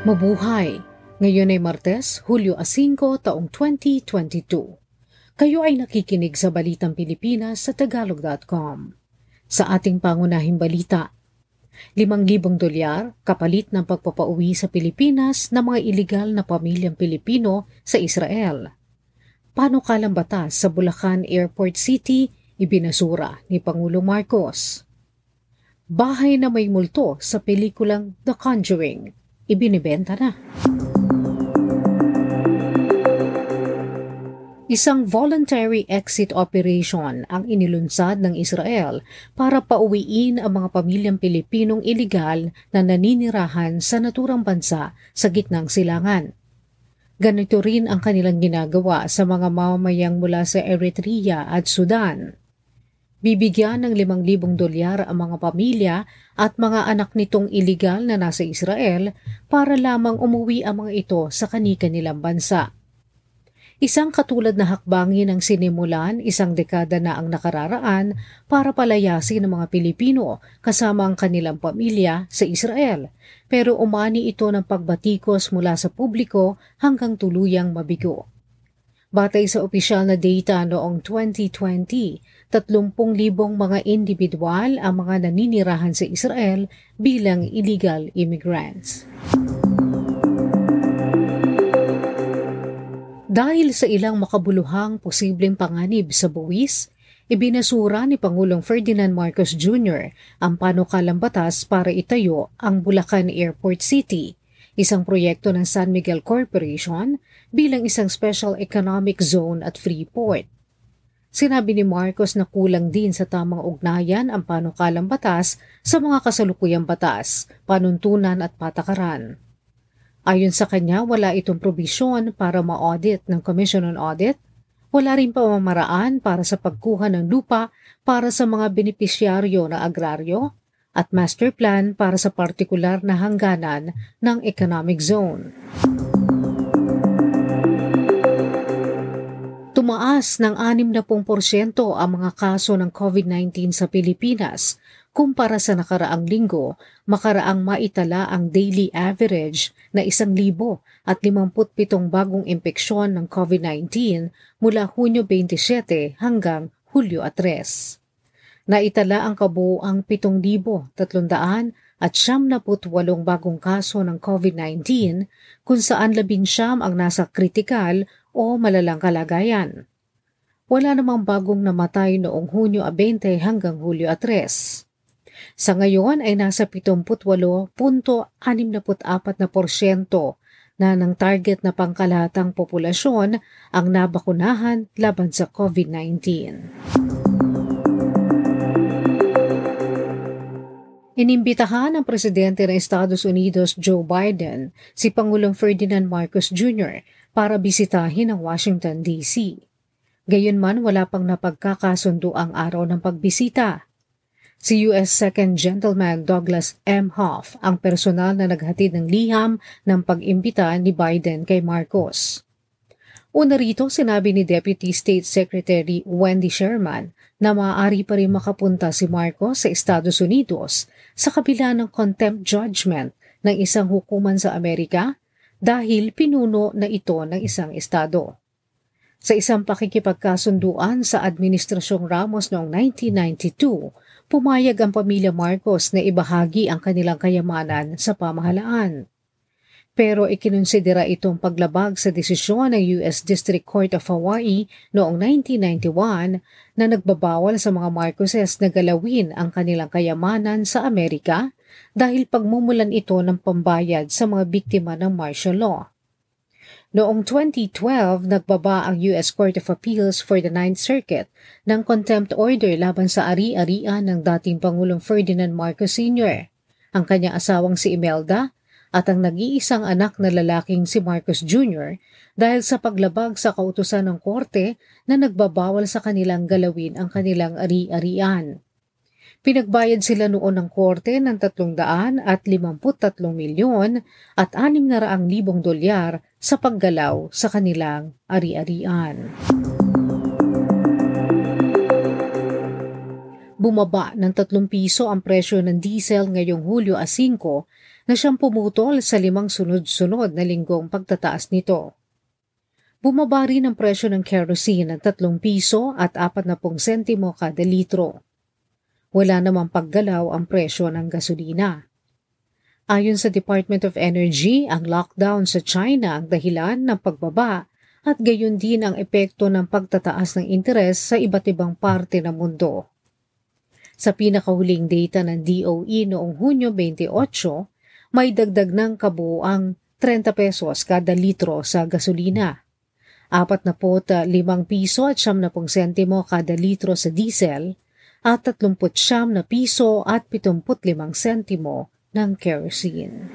Mabuhay! Ngayon ay Martes, Hulyo 5, taong 2022. Kayo ay nakikinig sa Balitang Pilipinas sa Tagalog.com. Sa ating pangunahing balita, $5,000 kapalit ng pagpapauwi sa Pilipinas ng mga iligal na pamilyang Pilipino sa Israel. Panukalang batas sa Bulacan Airport City ibinasura ni Pangulong Marcos. Bahay na may multo sa pelikulang The Conjuring ibinibenta na. Isang voluntary exit operation ang inilunsad ng Israel para pauwiin ang mga pamilyang Pilipinong iligal na naninirahan sa naturang bansa sa gitnang silangan. Ganito rin ang kanilang ginagawa sa mga mamamayang mula sa Eritrea at Sudan. Bibigyan ng $5,000 ang mga pamilya at mga anak nitong iligal na nasa Israel para lamang umuwi ang mga ito sa kani-kanilang bansa. Isang katulad na hakbangin ang sinimulan isang dekada na ang nakararaan para palayasin ang mga Pilipino kasama ang kanilang pamilya sa Israel, pero umani ito ng pagbatikos mula sa publiko hanggang tuluyang mabigo. Batay sa opisyal na data noong 2020, 30,000 mga individual ang mga naninirahan sa Israel bilang illegal immigrants. Dahil sa ilang makabuluhang posibleng panganib sa buwis, ibinasura ni Pangulong Ferdinand Marcos Jr. ang panukalang batas para itayo ang Bulacan Airport City, isang proyekto ng San Miguel Corporation, bilang isang special economic zone at free port. Sinabi ni Marcos na kulang din sa tamang ugnayan ang panukalang batas sa mga kasalukuyang batas, panuntunan at patakaran. Ayon sa kanya, wala itong probisyon para ma-audit ng Commission on Audit, wala rin pamamaraan para sa pagkuha ng lupa para sa mga benepisyaryo na agraryo, at master plan para sa partikular na hangganan ng economic zone. Tumaas ng 60% ang mga kaso ng COVID-19 sa Pilipinas kumpara sa nakaraang linggo, makaraang maitala ang daily average na 1,057 bagong impeksyon ng COVID-19 mula Hunyo 27 hanggang Hulyo 3. Naitala ang kabuuang 7,398 bagong kaso ng COVID-19 kung saan 19 ang nasa kritikal o malalang kalagayan. Wala namang bagong namatay noong Hunyo 20 hanggang Hulyo 3. Sa ngayon ay nasa 78.64% na ng target na pangkalahatang populasyon ang nabakunahan laban sa COVID-19. Inimbitahan ng Presidente ng Estados Unidos Joe Biden si Pangulong Ferdinand Marcos Jr. para bisitahin ang Washington, D.C. Gayunman wala pang napagkakasundo ang araw ng pagbisita. Si U.S. Second Gentleman Douglas M. Huff ang personal na naghatid ng liham ng pag-imbita ni Biden kay Marcos. Una rito, sinabi ni Deputy State Secretary Wendy Sherman na maaari pa rin makapunta si Marcos sa Estados Unidos sa kabila ng contempt judgment ng isang hukuman sa Amerika dahil pinuno na ito ng isang estado. Sa isang pakikipagkasunduan sa Administrasyong Ramos noong 1992, pumayag ang pamilya Marcos na ibahagi ang kanilang kayamanan sa pamahalaan. Pero ikinonsidera itong paglabag sa desisyon ng U.S. District Court of Hawaii noong 1991 na nagbabawal sa mga Marcoses na galawin ang kanilang kayamanan sa Amerika dahil pagmumulan ito ng pambayad sa mga biktima ng martial law. Noong 2012, nagbaba ang U.S. Court of Appeals for the Ninth Circuit ng contempt order laban sa ari-arian ng dating Pangulong Ferdinand Marcos Sr., ang kanyang asawang si Imelda at ang nag-iisang anak na lalaking si Marcos Jr. dahil sa paglabag sa kautusan ng korte na nagbabawal sa kanilang galawin ang kanilang ari-arian. Pinagbayad sila noon ng korte ng $353 milyon at $600,000 sa paggalaw sa kanilang ari-arian. Bumaba ng 3 piso ang presyo ng diesel ngayong Hulyo a 5 na siyang pumutol sa 5 sunod-sunod na linggong pagtataas nito. Bumaba rin ang presyo ng kerosene ng 3 piso at 40 sentimo kada litro. Wala namang paggalaw ang presyo ng gasolina. Ayon sa Department of Energy, ang lockdown sa China ang dahilan ng pagbaba at gayon din ang epekto ng pagtataas ng interes sa iba't ibang parte ng mundo. Sa pinakahuling data ng DOE noong Hunyo 28, may dagdag ng kabuuang 30 pesos kada litro sa gasolina, 45 piso at 70 sentimo kada litro sa diesel, at 39 piso at 75 sentimo ng kerosene.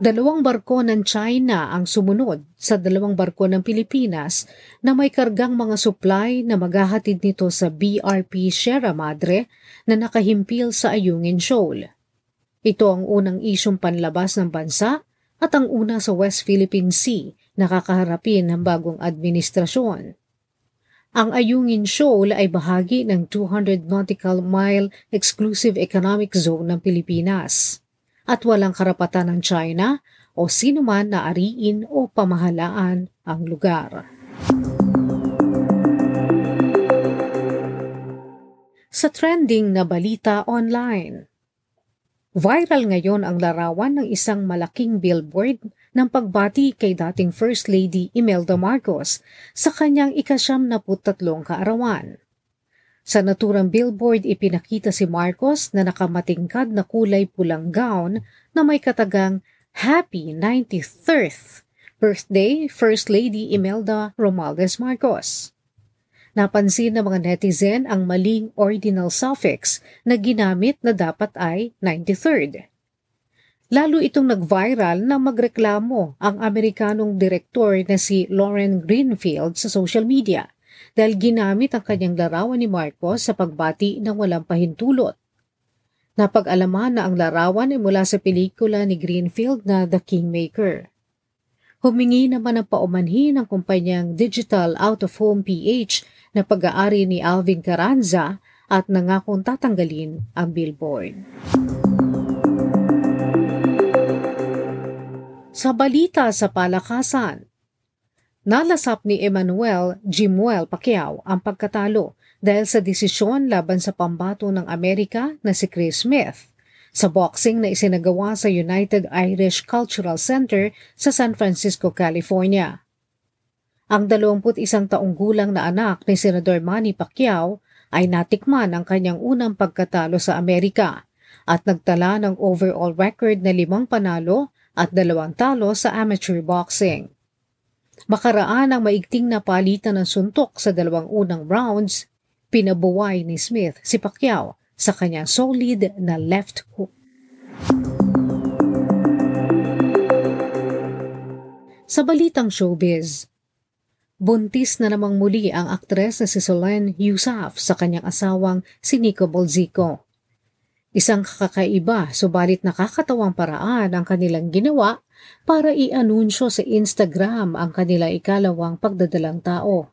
2 barko ng China ang sumunod sa 2 barko ng Pilipinas na may kargang mga supply na maghahatid nito sa BRP Sierra Madre na nakahimpil sa Ayungin Shoal. Ito ang unang isyong panlabas ng bansa at ang una sa West Philippine Sea na kakaharapin ng bagong administrasyon. Ang Ayungin Shoal ay bahagi ng 200 nautical mile exclusive economic zone ng Pilipinas, at walang karapatan ng China o sinuman na ariin o pamahalaan ang lugar. Sa trending na balita online, viral ngayon ang larawan ng isang malaking billboard ng pagbati kay dating First Lady Imelda Marcos sa kanyang 73 kaarawan. Sa naturang billboard, ipinakita si Marcos na nakamatingkad na kulay pulang gown na may katagang Happy 93rd Birthday, First Lady Imelda Romualdez Marcos. Napansin ng mga netizen ang maling ordinal suffix na ginamit na dapat ay 93rd. Lalo itong nag-viral na magreklamo ang Amerikanong direktor na si Lauren Greenfield sa social media dahil ginamit ang kanyang larawan ni Marcos sa pagbati ng walang pahintulot. Napag-alaman na ang larawan ay mula sa pelikula ni Greenfield na The Kingmaker. Humingi naman ng paumanhin ang kumpanyang Digital Out-of-Home PH na pag-aari ni Alvin Caranza at nangakong tatanggalin ang billboard. Sa balita sa palakasan, nalasap ni Emanuel Jimuel Pacquiao ang pagkatalo dahil sa desisyon laban sa pambato ng Amerika na si Chris Smith sa boxing na isinagawa sa United Irish Cultural Center sa San Francisco, California. Ang 21 taong gulang na anak ni Senador Manny Pacquiao ay natikman ang kanyang unang pagkatalo sa Amerika at nagtala ng overall record na 5 panalo at 2 talo sa amateur boxing. Makaraan ang maigting na palitan ng suntok sa 2 unang rounds, pinabuway ni Smith si Pacquiao sa kanyang solid na left hook. Sa balitang showbiz, buntis na namang muli ang aktres na si Solene Yousaf sa kanyang asawang si Nico Bolzico. Isang kakaiba subalit nakakatawang paraan ang kanilang ginawa para i-anunsyo sa Instagram ang kanilang 2nd pagdadalang tao.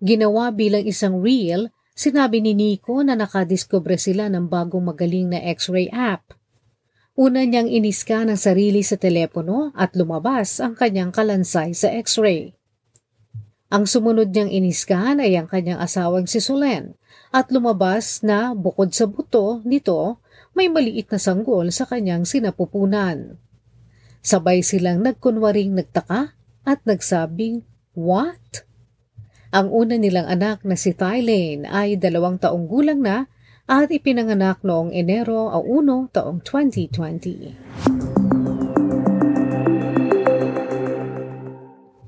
Ginawa bilang isang reel, sinabi ni Nico na nakadiskubre sila ng bagong magaling na X-ray app. Una niyang iniska ng sarili sa telepono at lumabas ang kanyang kalansay sa X-ray. Ang sumunod niyang iniskahan ay ang kanyang asawang si Solene at lumabas na bukod sa buto nito, may maliit na sanggol sa kanyang sinapupunan. Sabay silang nagkunwaring nagtaka at nagsabing, "What?" Ang una nilang anak na si Thylane ay 2 taong gulang na at ipinanganak noong Enero o 1 taong 2020.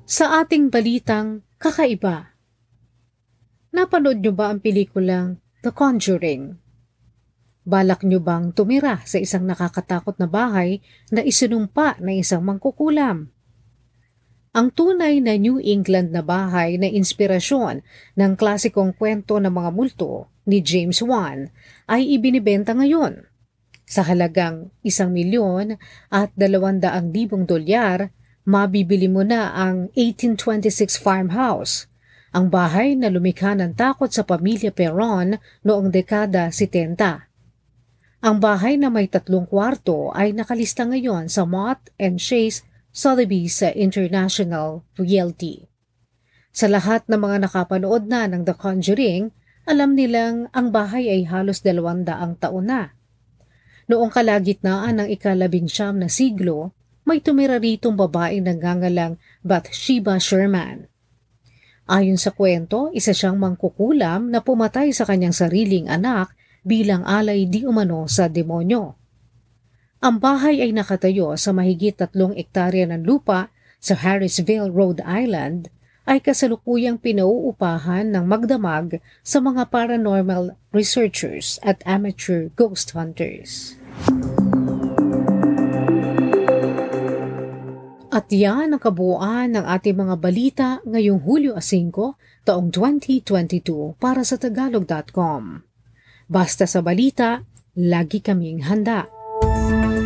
Sa ating balitang kakaiba, napanood nyo ba ang pelikulang The Conjuring? Balak nyo bang tumira sa isang nakakatakot na bahay na isinumpa na isang mangkukulam? Ang tunay na New England na bahay na inspirasyon ng klasikong kwento ng mga multo ni James Wan ay ibinibenta ngayon sa halagang $1,200,000, mabibili mo na ang 1826 farmhouse, ang bahay na lumikha ng takot sa pamilya Perron noong dekada 70. Ang bahay na may 3 kwarto ay nakalista ngayon sa Mott & Chase Sotheby's International Realty. Sa lahat ng mga nakapanood na ng The Conjuring, alam nilang ang bahay ay halos 200 taon na. Noong kalagitnaan ng 19 na siglo, may tumira ritong babaeng nangangalang Bathsheba Sherman. Ayon sa kwento, isa siyang mangkukulam na pumatay sa kanyang sariling anak bilang alay di umano sa demonyo. Ang bahay ay nakatayo sa mahigit 3 hektarya ng lupa sa Harrisville, Rhode Island, ay kasalukuyang pinauupahan ng magdamag sa mga paranormal researchers at amateur ghost hunters. At yan ang kabuuan ng ating mga balita ngayong Hulyo 5, taong 2022 para sa Tagalog.com. Basta sa balita, lagi kaming handa.